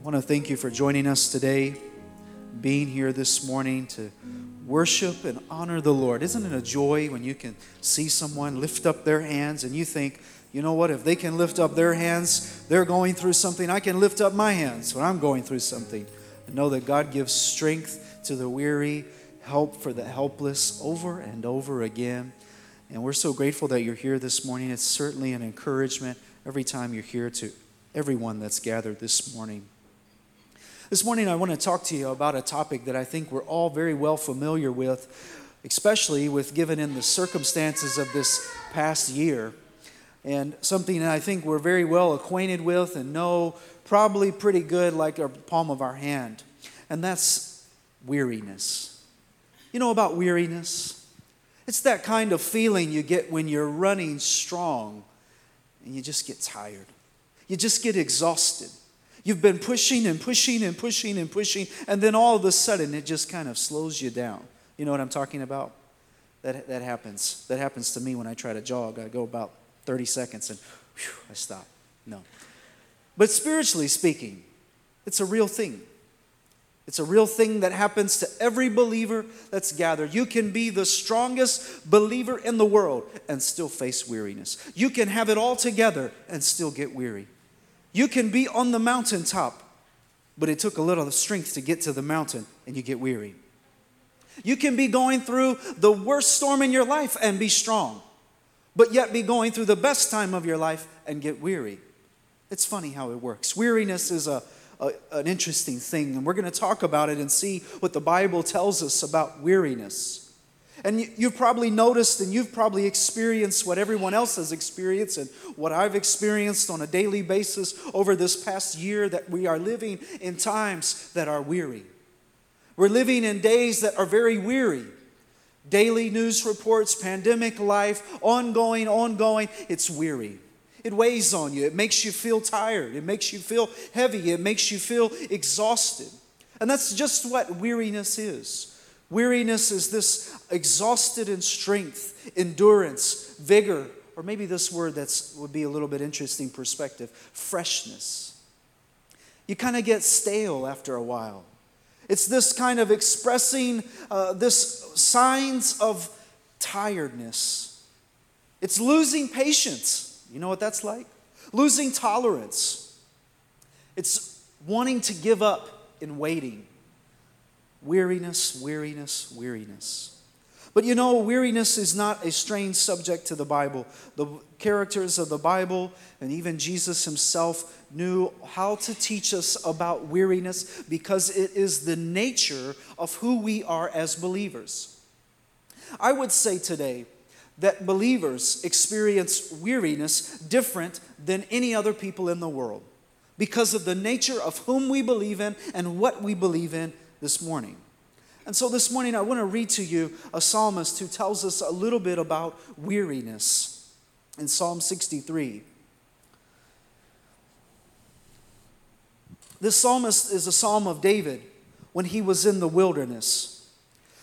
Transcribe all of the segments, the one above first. I want to thank you for joining us today, being here this morning to worship and honor the Lord. Isn't it a joy when you can see someone lift up their hands and you think, you know what, if they can lift up their hands, they're going through something, I can lift up my hands when I'm going through something. And know that God gives strength to the weary, help for the helpless over and over again. And we're so grateful that you're here this morning. It's certainly an encouragement every time you're here to everyone that's gathered this morning. This morning I want to talk to you about a topic that I think we're all very well familiar with, especially with given in the circumstances of this past year, and something that I think we're very well acquainted with and know probably pretty good like the palm of our hand, and that's weariness. You know about weariness? It's that kind of feeling you get when you're running strong and you just get tired. You just get exhausted. You've been pushing and pushing and pushing and pushing, and then all of a sudden it just kind of slows you down. You know what I'm talking about? That happens. That happens to me when I try to jog. I go about 30 seconds and whew, I stop. No. But spiritually speaking, it's a real thing. It's a real thing that happens to every believer that's gathered. You can be the strongest believer in the world and still face weariness. You can have it all together and still get weary. You can be on the mountaintop, but it took a little strength to get to the mountain, and you get weary. You can be going through the worst storm in your life and be strong, but yet be going through the best time of your life and get weary. It's funny how it works. Weariness is an interesting thing, and we're going to talk about it and see what the Bible tells us about weariness. And you've probably noticed and you've probably experienced what everyone else has experienced and what I've experienced on a daily basis over this past year, that we are living in times that are weary. We're living in days that are very weary. Daily news reports, pandemic life, ongoing. It's weary. It weighs on you. It makes you feel tired. It makes you feel heavy. It makes you feel exhausted. And that's just what weariness is. Weariness is this exhausted in strength, endurance, vigor, or maybe this word that would be a little bit interesting perspective, freshness. You kind of get stale after a while. It's this kind of expressing this signs of tiredness. It's losing patience. You know what that's like? Losing tolerance. It's wanting to give up in waiting. Weariness. But you know, weariness is not a strange subject to the Bible. The characters of the Bible and even Jesus himself knew how to teach us about weariness because it is the nature of who we are as believers. I would say today that believers experience weariness different than any other people in the world because of the nature of whom we believe in and what we believe in this morning. And so this morning I want to read to you a psalmist who tells us a little bit about weariness in Psalm 63. This psalmist is a psalm of David when he was in the wilderness.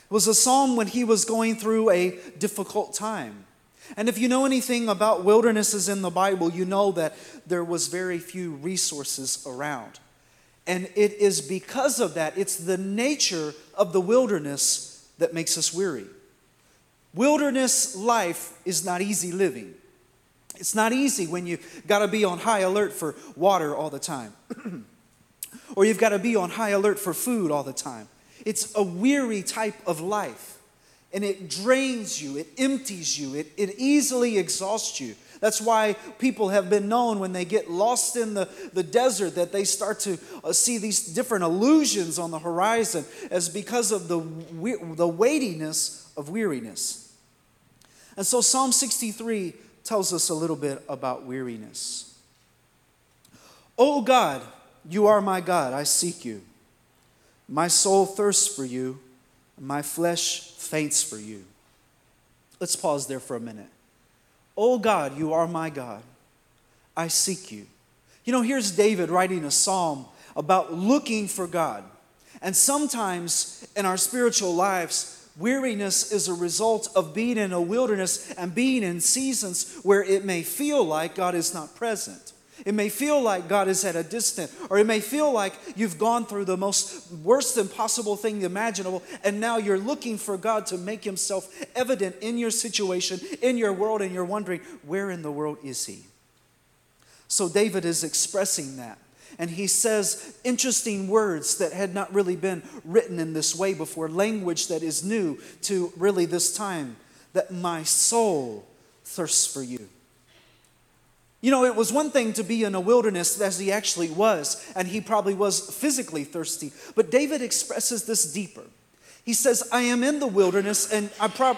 It was a psalm when he was going through a difficult time. And if you know anything about wildernesses in the Bible, you know that there was very few resources around. And it is because of that, it's the nature of the wilderness that makes us weary. Wilderness life is not easy living. It's not easy when you've got to be on high alert for water all the time. Or you've got to be on high alert for food all the time. It's a weary type of life. And it drains you, it empties you, it easily exhausts you. That's why people have been known when they get lost in the desert that they start to see these different illusions on the horizon as because of the weightiness of weariness. And so Psalm 63 tells us a little bit about weariness. O God, you are my God, I seek you. My soul thirsts for you, and my flesh faints for you. Let's pause there for a minute. Oh God, you are my God. I seek you. You know, here's David writing a psalm about looking for God. And sometimes in our spiritual lives, weariness is a result of being in a wilderness and being in seasons where it may feel like God is not present. It may feel like God is at a distance, or it may feel like you've gone through the most worst impossible thing imaginable, and now you're looking for God to make himself evident in your situation, in your world, and you're wondering, where in the world is he? So David is expressing that. And he says interesting words that had not really been written in this way before, language that is new to really this time, that my soul thirsts for you. You know, it was one thing to be in a wilderness, as he actually was, and he probably was physically thirsty. But David expresses this deeper. He says, I am in the wilderness, and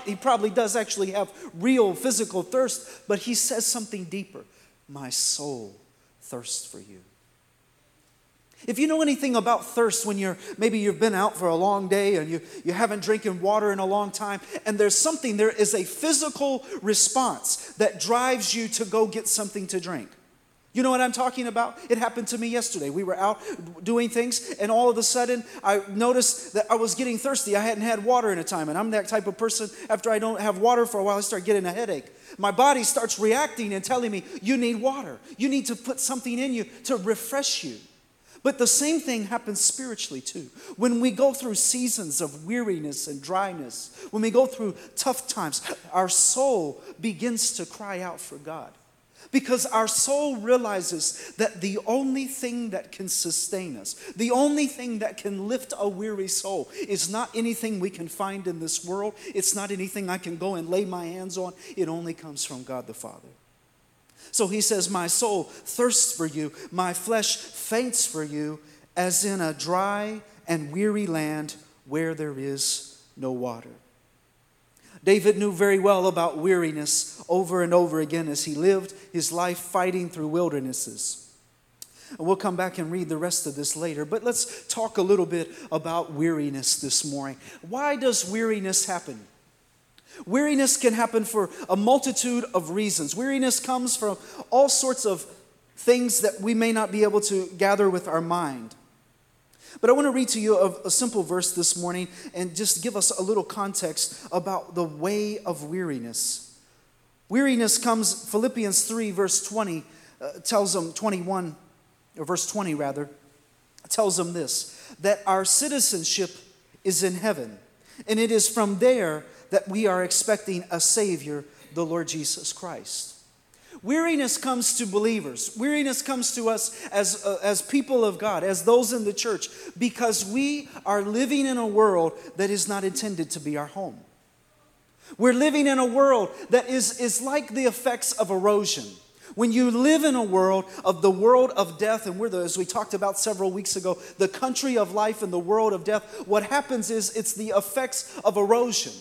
he probably does actually have real physical thirst, but he says something deeper. My soul thirsts for you. If you know anything about thirst, when you've been out for a long day and you haven't drinking water in a long time, and there is a physical response that drives you to go get something to drink. You know what I'm talking about? It happened to me yesterday. We were out doing things, and all of a sudden, I noticed that I was getting thirsty. I hadn't had water in a time, and I'm that type of person. After I don't have water for a while, I start getting a headache. My body starts reacting and telling me, you need water. You need to put something in you to refresh you. But the same thing happens spiritually too. When we go through seasons of weariness and dryness, when we go through tough times, our soul begins to cry out for God. Because our soul realizes that the only thing that can sustain us, the only thing that can lift a weary soul, is not anything we can find in this world. It's not anything I can go and lay my hands on. It only comes from God the Father. So he says, my soul thirsts for you, my flesh faints for you, as in a dry and weary land where there is no water. David knew very well about weariness over and over again as he lived his life fighting through wildernesses. And we'll come back and read the rest of this later, but let's talk a little bit about weariness this morning. Why does weariness happen? Weariness can happen for a multitude of reasons. Weariness comes from all sorts of things that we may not be able to gather with our mind. But I want to read to you a simple verse this morning and just give us a little context about the way of weariness. Weariness comes, Philippians 3 verse 20 tells them, 21, or verse 20 rather, tells them this, that our citizenship is in heaven, and it is from there that we are expecting a Savior, the Lord Jesus Christ. Weariness comes to believers. Weariness comes to us as people of God, as those in the church, because we are living in a world that is not intended to be our home. We're living in a world that is like the effects of erosion. When you live in a world of death, and as we talked about several weeks ago, the country of life and the world of death, what happens is it's the effects of erosion.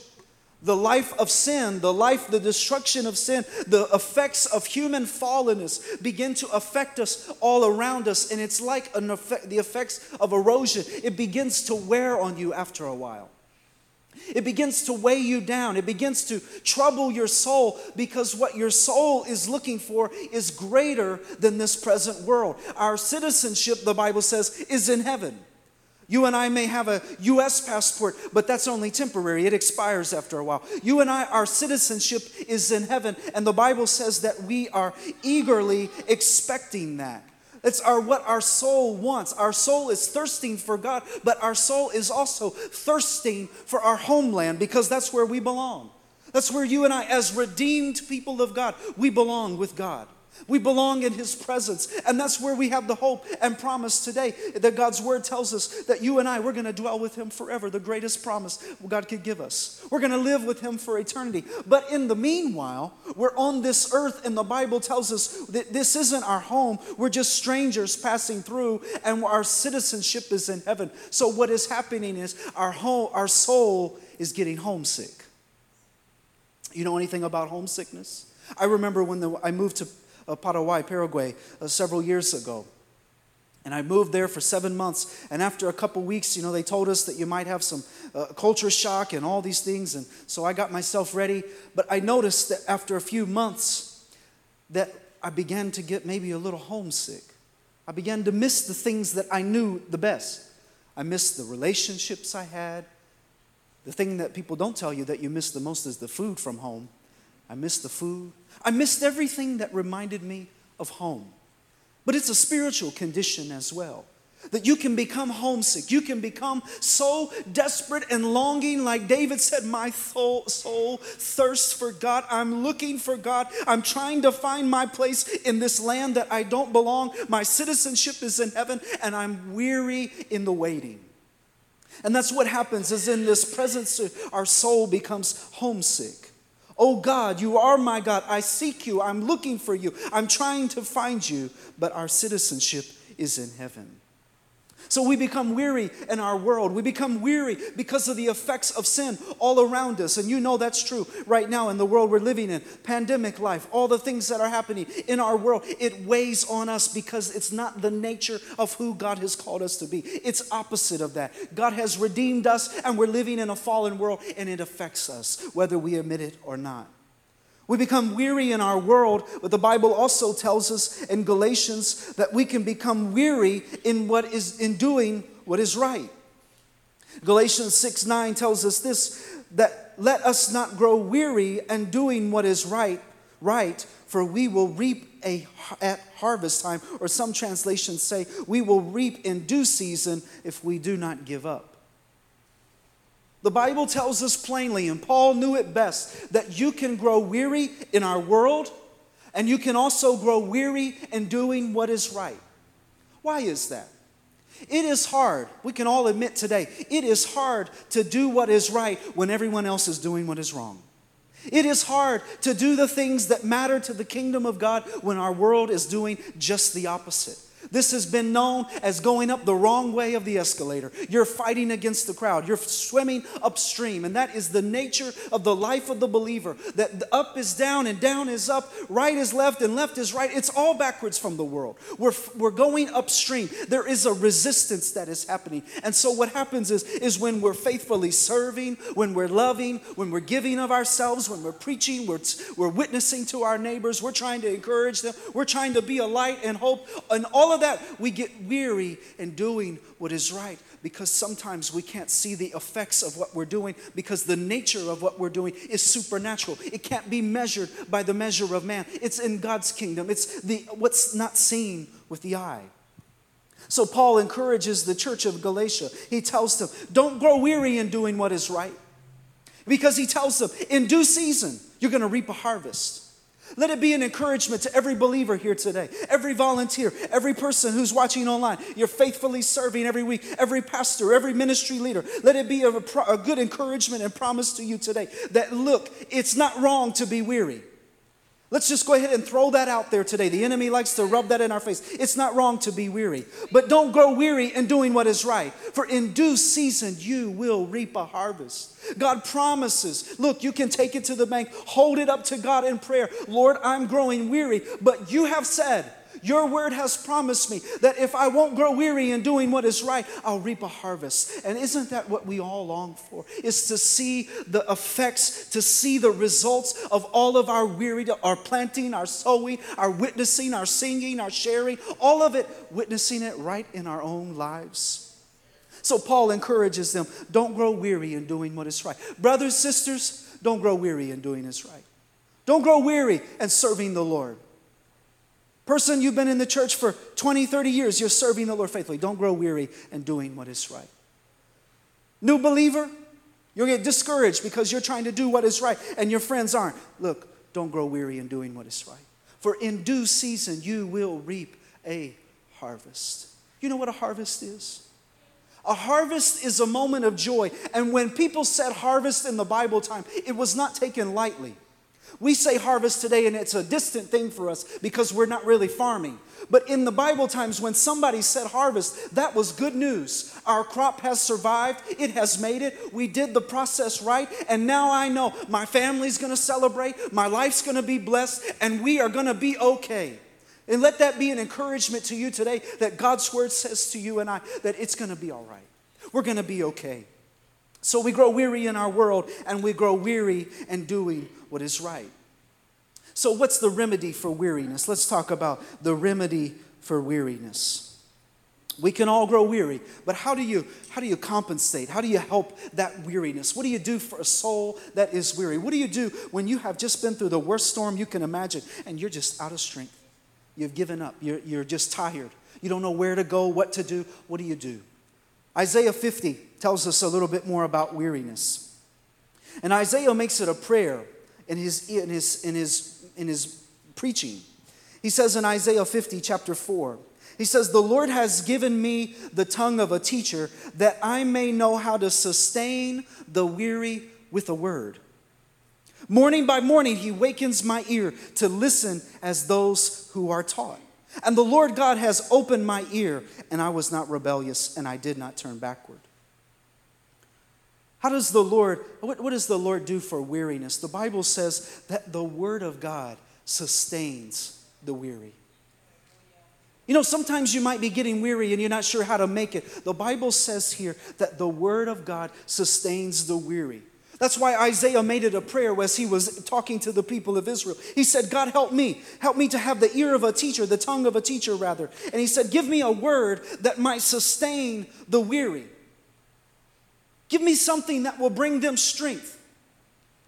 The life of sin, the destruction of sin, the effects of human fallenness begin to affect us all around us, and it's like the effects of erosion. It begins to wear on you after a while. It begins to weigh you down. It begins to trouble your soul, because what your soul is looking for is greater than this present world. Our citizenship, the Bible says, is in heaven. You and I may have a U.S. passport, but that's only temporary. It expires after a while. You and I, our citizenship is in heaven, and the Bible says that we are eagerly expecting that. It's what our soul wants. Our soul is thirsting for God, but our soul is also thirsting for our homeland, because that's where we belong. That's where you and I, as redeemed people of God, we belong with God. We belong in His presence, and that's where we have the hope and promise today that God's Word tells us that you and I, we're going to dwell with Him forever, the greatest promise God could give us. We're going to live with Him for eternity. But in the meanwhile, we're on this earth, and the Bible tells us that this isn't our home. We're just strangers passing through, and our citizenship is in heaven. So what is happening is our soul is getting homesick. You know anything about homesickness? I remember when I moved to Paraguay, Paraguay, several years ago. And I moved there for 7 months. And after a couple weeks, they told us that you might have some culture shock and all these things. And so I got myself ready. But I noticed that after a few months that I began to get maybe a little homesick. I began to miss the things that I knew the best. I missed the relationships I had. The thing that people don't tell you that you miss the most is the food from home. I missed the food. I missed everything that reminded me of home. But it's a spiritual condition as well. That you can become homesick. You can become so desperate and longing, like David said, my soul thirsts for God. I'm looking for God. I'm trying to find my place in this land that I don't belong. My citizenship is in heaven, and I'm weary in the waiting. And that's what happens, is in this presence, our soul becomes homesick. Oh God, you are my God. I seek you. I'm looking for you. I'm trying to find you, but our citizenship is in heaven. So we become weary in our world. We become weary because of the effects of sin all around us. And you know that's true right now in the world we're living in. Pandemic life, all the things that are happening in our world, it weighs on us because it's not the nature of who God has called us to be. It's opposite of that. God has redeemed us, and we're living in a fallen world, and it affects us whether we admit it or not. We become weary in our world, but the Bible also tells us in Galatians that we can become weary in doing what is right. Galatians 6:9 tells us this, that let us not grow weary in doing what is right, for we will reap at harvest time, or some translations say we will reap in due season if we do not give up. The Bible tells us plainly, and Paul knew it best, that you can grow weary in our world, and you can also grow weary in doing what is right. Why is that? It is hard. We can all admit today, it is hard to do what is right when everyone else is doing what is wrong. It is hard to do the things that matter to the kingdom of God when our world is doing just the opposite. This has been known as going up the wrong way of the escalator. You're fighting against the crowd. You're swimming upstream. And that is the nature of the life of the believer. That up is down and down is up, right is left and left is right. It's all backwards from the world. We're going upstream. There is a resistance that is happening. And so what happens is when we're faithfully serving, when we're loving, when we're giving of ourselves, when we're preaching, we're witnessing to our neighbors, we're trying to encourage them, we're trying to be a light and hope, and all of that, we get weary in doing what is right, because sometimes we can't see the effects of what we're doing, because the nature of what we're doing is supernatural. It can't be measured by the measure of man. It's in God's kingdom. It's what's not seen with the eye. So Paul encourages the church of Galatia. He tells them, don't grow weary in doing what is right, because he tells them, in due season, you're going to reap a harvest. Let it be an encouragement to every believer here today, every volunteer, every person who's watching online. You're faithfully serving every week, every pastor, every ministry leader. Let it be a good encouragement and promise to you today that, look, it's not wrong to be weary. Let's just go ahead and throw that out there today. The enemy likes to rub that in our face. It's not wrong to be weary, but don't grow weary in doing what is right, for in due season you will reap a harvest. God promises, look, you can take it to the bank, hold it up to God in prayer. Lord, I'm growing weary, but you have said, your word has promised me that if I won't grow weary in doing what is right, I'll reap a harvest. And isn't that what we all long for? Is to see the effects, to see the results of all of our weary, our planting, our sowing, our witnessing, our singing, our sharing, all of it, witnessing it right in our own lives. So Paul encourages them, don't grow weary in doing what is right. Brothers, sisters, don't grow weary in doing what's right. Don't grow weary in serving the Lord. Person, you've been in the church for 20, 30 years. You're serving the Lord faithfully. Don't grow weary in doing what is right. New believer, you'll get discouraged because you're trying to do what is right and your friends aren't. Look, don't grow weary in doing what is right. For in due season, you will reap a harvest. You know what a harvest is? A harvest is a moment of joy. And when people said harvest in the Bible time, it was not taken lightly. We say harvest today, and it's a distant thing for us because we're not really farming. But in the Bible times, when somebody said harvest, that was good news. Our crop has survived. It has made it. We did the process right. And now I know my family's going to celebrate. My life's going to be blessed. And we are going to be okay. And let that be an encouragement to you today that God's word says to you and I that it's going to be all right. We're going to be okay. So we grow weary in our world, and we grow weary in doing what is right. So what's the remedy for weariness? Let's talk about the remedy for weariness. We can all grow weary, but how do you compensate? How do you help that weariness? What do you do for a soul that is weary? What do you do when you have just been through the worst storm you can imagine, and you're just out of strength? You've given up. You're just tired. You don't know where to go, what to do. What do? Isaiah 50 tells us a little bit more about weariness. And Isaiah makes it a prayer in his preaching. He says in Isaiah 50, chapter 4, he says, "The Lord has given me the tongue of a teacher that I may know how to sustain the weary with a word. Morning by morning, he wakens my ear to listen as those who are taught. And the Lord God has opened my ear, and I was not rebellious, and I did not turn backward." How does the Lord, what does the Lord do for weariness? The Bible says that the word of God sustains the weary. You know, sometimes you might be getting weary and you're not sure how to make it. The Bible says here that the word of God sustains the weary. That's why Isaiah made it a prayer as he was talking to the people of Israel. He said, "God, help me to have the ear of a teacher, the tongue of a teacher rather." And he said, "Give me a word that might sustain the weary. Give me something that will bring them strength."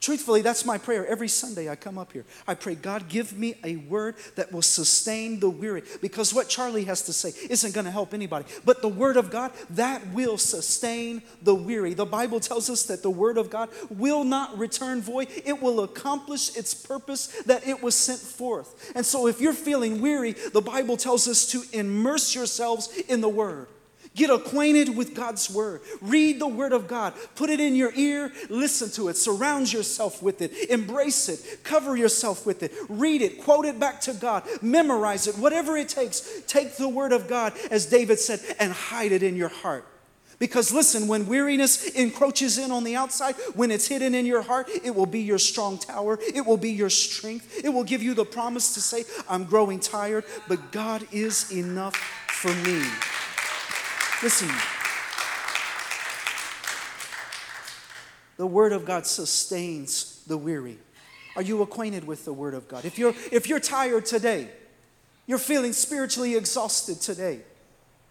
Truthfully, that's my prayer. Every Sunday I come up here. I pray, "God, give me a word that will sustain the weary." Because what Charlie has to say isn't going to help anybody. But the word of God, that will sustain the weary. The Bible tells us that the word of God will not return void. It will accomplish its purpose that it was sent forth. And so if you're feeling weary, the Bible tells us to immerse yourselves in the word. Get acquainted with God's word. Read the word of God. Put it in your ear. Listen to it. Surround yourself with it. Embrace it. Cover yourself with it. Read it. Quote it back to God. Memorize it. Whatever it takes, take the word of God, as David said, and hide it in your heart. Because listen, when weariness encroaches in on the outside, when it's hidden in your heart, it will be your strong tower. It will be your strength. It will give you the promise to say, "I'm growing tired, but God is enough for me." Listen, the word of God sustains the weary. Are you acquainted with the word of God? If you're tired today, you're feeling spiritually exhausted today.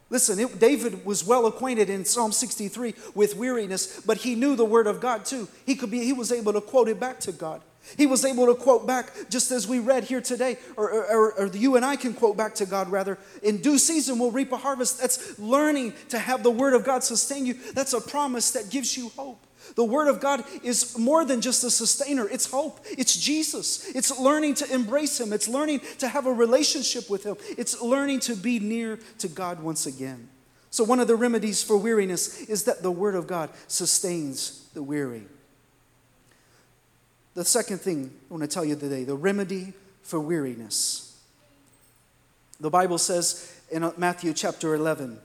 Listen, David was well acquainted in Psalm 63 with weariness, but he knew the word of God too. He was able to quote it back to God. He was able to quote back, just as we read here today, or you and I can quote back to God rather. "In due season we'll reap a harvest." That's learning to have the word of God sustain you. That's a promise that gives you hope. The word of God is more than just a sustainer. It's hope. It's Jesus. It's learning to embrace him. It's learning to have a relationship with him. It's learning to be near to God once again. So one of the remedies for weariness is that the word of God sustains the weary. The second thing I want to tell you today, the remedy for weariness. The Bible says in Matthew chapter 11,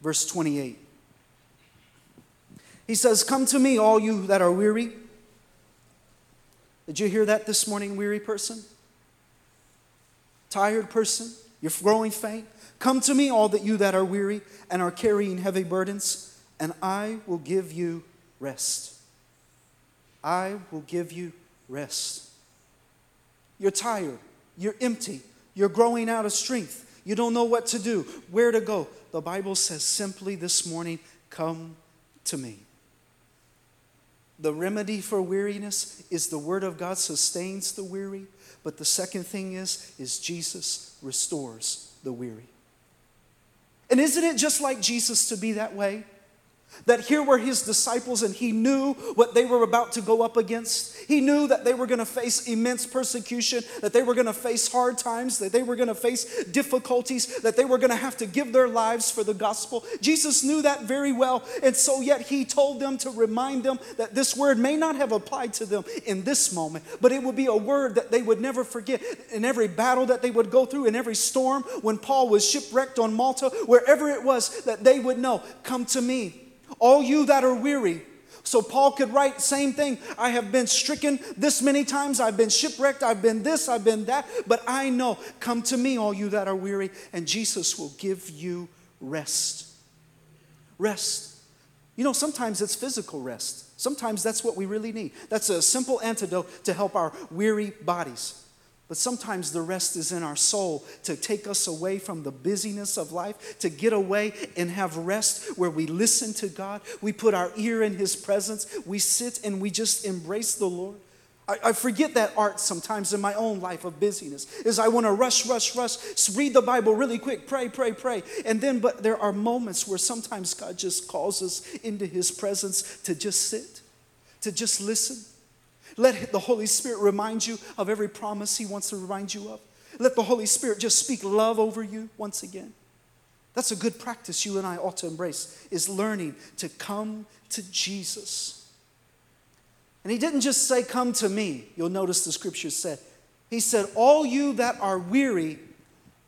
verse 28. He says, "Come to me, all you that are weary." Did you hear that this morning, weary person? Tired person? You're growing faint? "Come to me, all that you that are weary and are carrying heavy burdens, and I will give you rest." I will give you rest. You're tired. You're empty. You're growing out of strength. You don't know what to do, where to go. The Bible says simply this morning, "Come to me." The remedy for weariness is the word of God sustains the weary. But the second thing is Jesus restores the weary. And isn't it just like Jesus to be that way? That here were his disciples and he knew what they were about to go up against. He knew that they were going to face immense persecution, that they were going to face hard times, that they were going to face difficulties, that they were going to have to give their lives for the gospel. Jesus knew that very well, and so yet he told them to remind them that this word may not have applied to them in this moment, but it would be a word that they would never forget. In every battle that they would go through, in every storm, when Paul was shipwrecked on Malta, wherever it was, that they would know, "Come to me, all you that are weary." So Paul could write, same thing, "I have been stricken this many times, I've been shipwrecked, I've been this, I've been that, but I know, come to me, all you that are weary, and Jesus will give you rest." Rest. You know, sometimes it's physical rest. Sometimes that's what we really need. That's a simple antidote to help our weary bodies. But sometimes the rest is in our soul to take us away from the busyness of life, to get away and have rest where we listen to God. We put our ear in his presence. We sit and we just embrace the Lord. I forget that art sometimes in my own life of busyness, is I want to rush, read the Bible really quick, pray. And then, but there are moments where sometimes God just calls us into His presence to just sit, to just listen. Let the Holy Spirit remind you of every promise He wants to remind you of. Let the Holy Spirit just speak love over you once again. That's a good practice you and I ought to embrace, is learning to come to Jesus. And He didn't just say, come to me. You'll notice the scripture said, He said, all you that are weary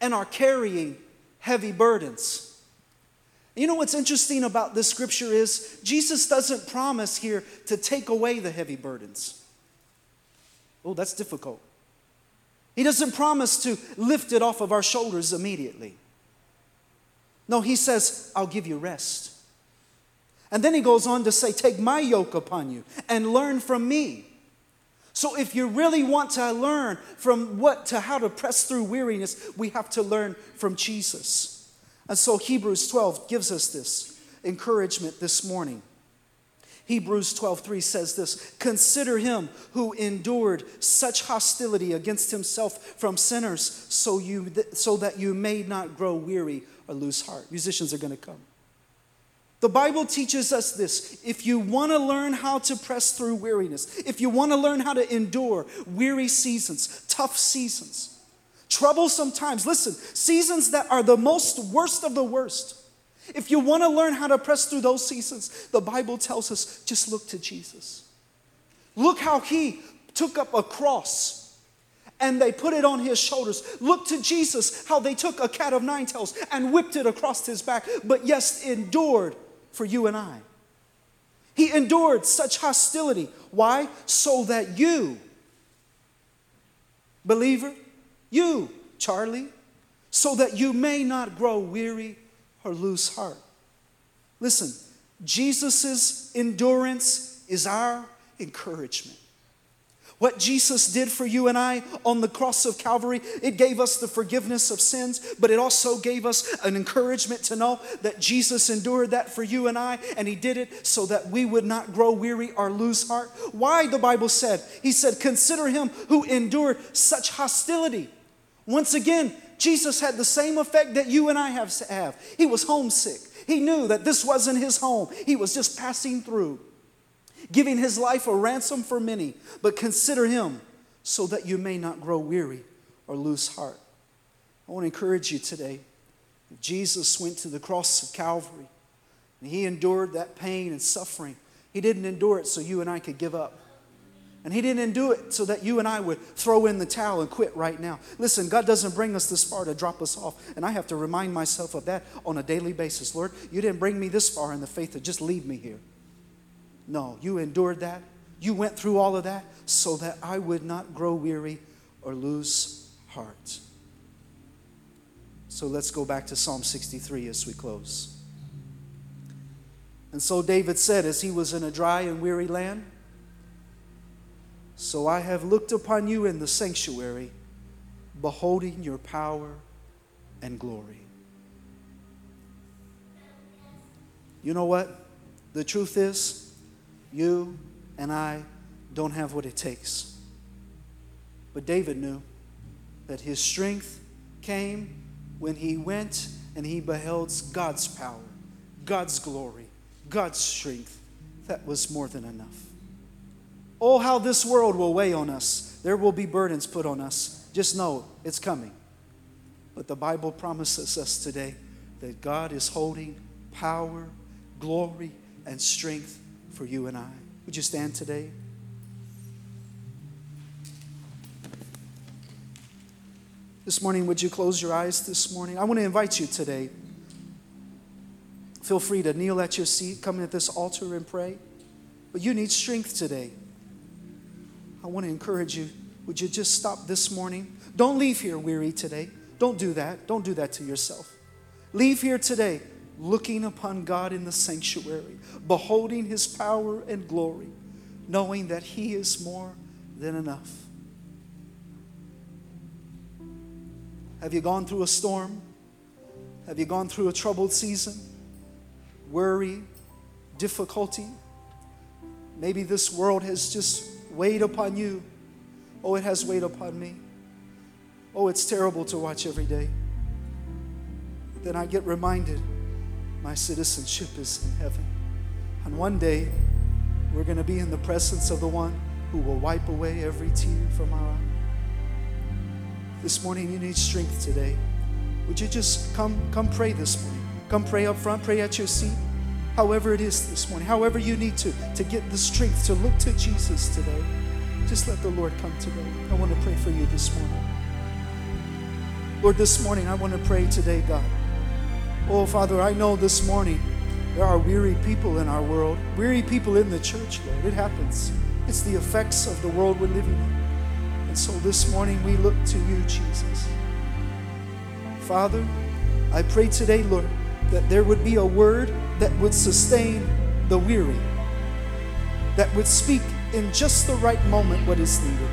and are carrying heavy burdens. You know what's interesting about this scripture is Jesus doesn't promise here to take away the heavy burdens. Oh, that's difficult. He doesn't promise to lift it off of our shoulders immediately. No, He says, I'll give you rest. And then He goes on to say, take my yoke upon you and learn from me. So if you really want to learn from what to how to press through weariness, we have to learn from Jesus. And so Hebrews 12 gives us this encouragement this morning. Hebrews 12:3 says this, consider Him who endured such hostility against Himself from sinners, so that you may not grow weary or lose heart. Musicians are going to come. The Bible teaches us this. If you want to learn how to press through weariness, if you want to learn how to endure weary seasons, tough seasons, troublesome times, listen, seasons that are the most worst of the worst. If you want to learn how to press through those seasons, the Bible tells us just look to Jesus. Look how He took up a cross and they put it on His shoulders. Look to Jesus, how they took a cat of nine tails and whipped it across His back, but yes, endured for you and I. He endured such hostility. Why? So that you, believer, you, Charlie, so that you may not grow weary or lose heart. Listen, Jesus' endurance is our encouragement. What Jesus did for you and I on the cross of Calvary, it gave us the forgiveness of sins, but it also gave us an encouragement to know that Jesus endured that for you and I, and He did it so that we would not grow weary or lose heart. Why, the Bible said, He said, consider Him who endured such hostility. Once again, Jesus had the same effect that you and I have. He was homesick. He knew that this wasn't His home. He was just passing through, giving His life a ransom for many. But consider Him so that you may not grow weary or lose heart. I want to encourage you today. If Jesus went to the cross of Calvary and He endured that pain and suffering, He didn't endure it so you and I could give up. And He didn't do it so that you and I would throw in the towel and quit right now. Listen, God doesn't bring us this far to drop us off. And I have to remind myself of that on a daily basis. Lord, you didn't bring me this far in the faith to just leave me here. No, you endured that. You went through all of that so that I would not grow weary or lose heart. So let's go back to Psalm 63 as we close. And so David said, as he was in a dry and weary land, so I have looked upon you in the sanctuary, beholding your power and glory. You know what? The truth is, you and I don't have what it takes. But David knew that his strength came when he went and he beheld God's power, God's glory, God's strength. That was more than enough. Oh, how this world will weigh on us. There will be burdens put on us. Just know it's coming. But the Bible promises us today that God is holding power, glory, and strength for you and I. Would you stand today? This morning, would you close your eyes this morning? I want to invite you today. Feel free to kneel at your seat, come at this altar and pray. But you need strength today. I want to encourage you. Would you just stop this morning? Don't leave here weary today. Don't do that. Don't do that to yourself. Leave here today looking upon God in the sanctuary, beholding His power and glory, knowing that He is more than enough. Have you gone through a storm? Have you gone through a troubled season? Worry, difficulty? Maybe this world has just weighed upon you. Oh, it has weighed upon me. Oh, it's terrible to watch every day. But then I get reminded my citizenship is in heaven. And one day, we're going to be in the presence of the one who will wipe away every tear from our eye. This morning, you need strength today. Would you just come pray this morning? Come pray up front, pray at your seat. However it is this morning, however you need to get the strength to look to Jesus today, just let the Lord come today. I want to pray for you this morning. Lord, this morning, I want to pray today, God. Oh, Father, I know this morning there are weary people in our world, weary people in the church, Lord. It happens. It's the effects of the world we're living in. And so this morning, we look to you, Jesus. Father, I pray today, Lord, that there would be a word that would sustain the weary, that would speak in just the right moment what is needed.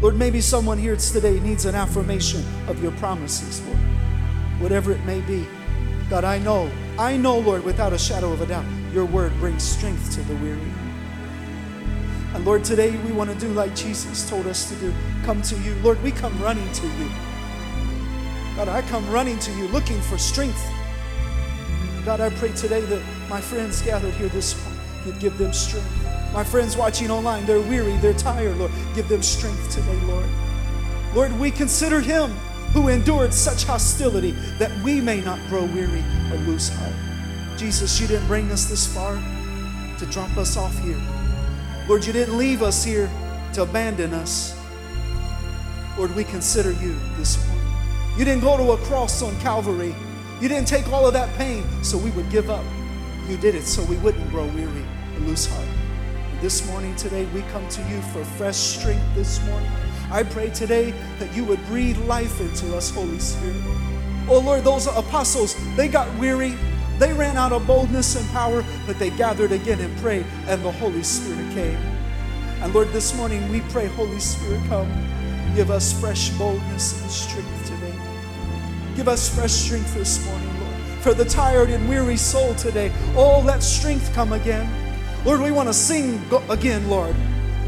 Lord, maybe someone here today needs an affirmation of your promises, Lord, whatever it may be. God, I know, Lord, without a shadow of a doubt, your word brings strength to the weary. And Lord, today we want to do like Jesus told us to do, come to you. Lord, we come running to you. God, I come running to you looking for strength. God, I pray today that my friends gathered here this morning, you'd give them strength. My friends watching online, they're weary, they're tired, Lord. Give them strength today, Lord. Lord, we consider him who endured such hostility that we may not grow weary or lose heart. Jesus, you didn't bring us this far to drop us off here. Lord, you didn't leave us here to abandon us. Lord, we consider you this morning. You didn't go to a cross on Calvary. You didn't take all of that pain so we would give up. You did it so we wouldn't grow weary or lose heart. This morning, today, we come to you for fresh strength this morning. I pray today that you would breathe life into us, Holy Spirit. Oh, Lord, those apostles, they got weary. They ran out of boldness and power, but they gathered again and prayed, and the Holy Spirit came. And, Lord, this morning, we pray, Holy Spirit, come. Give us fresh boldness and strength today. Give us fresh strength this morning, Lord. For the tired and weary soul today, oh, let strength come again. Lord, we want to sing again, Lord.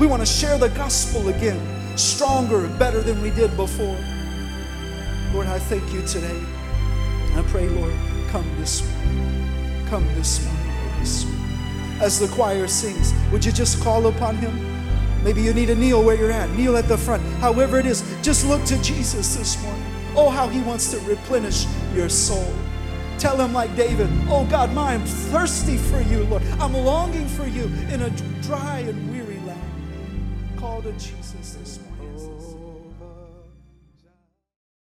We want to share the gospel again, stronger and better than we did before. Lord, I thank you today. I pray, Lord, come this morning. Come this morning, Lord, this morning. As the choir sings, would you just call upon him? Maybe you need to kneel where you're at. Kneel at the front. However it is, just look to Jesus this morning. Oh, how he wants to replenish your soul. Tell him like David, oh God, I'm thirsty for you, Lord. I'm longing for you in a dry and weary land. Call to Jesus this morning.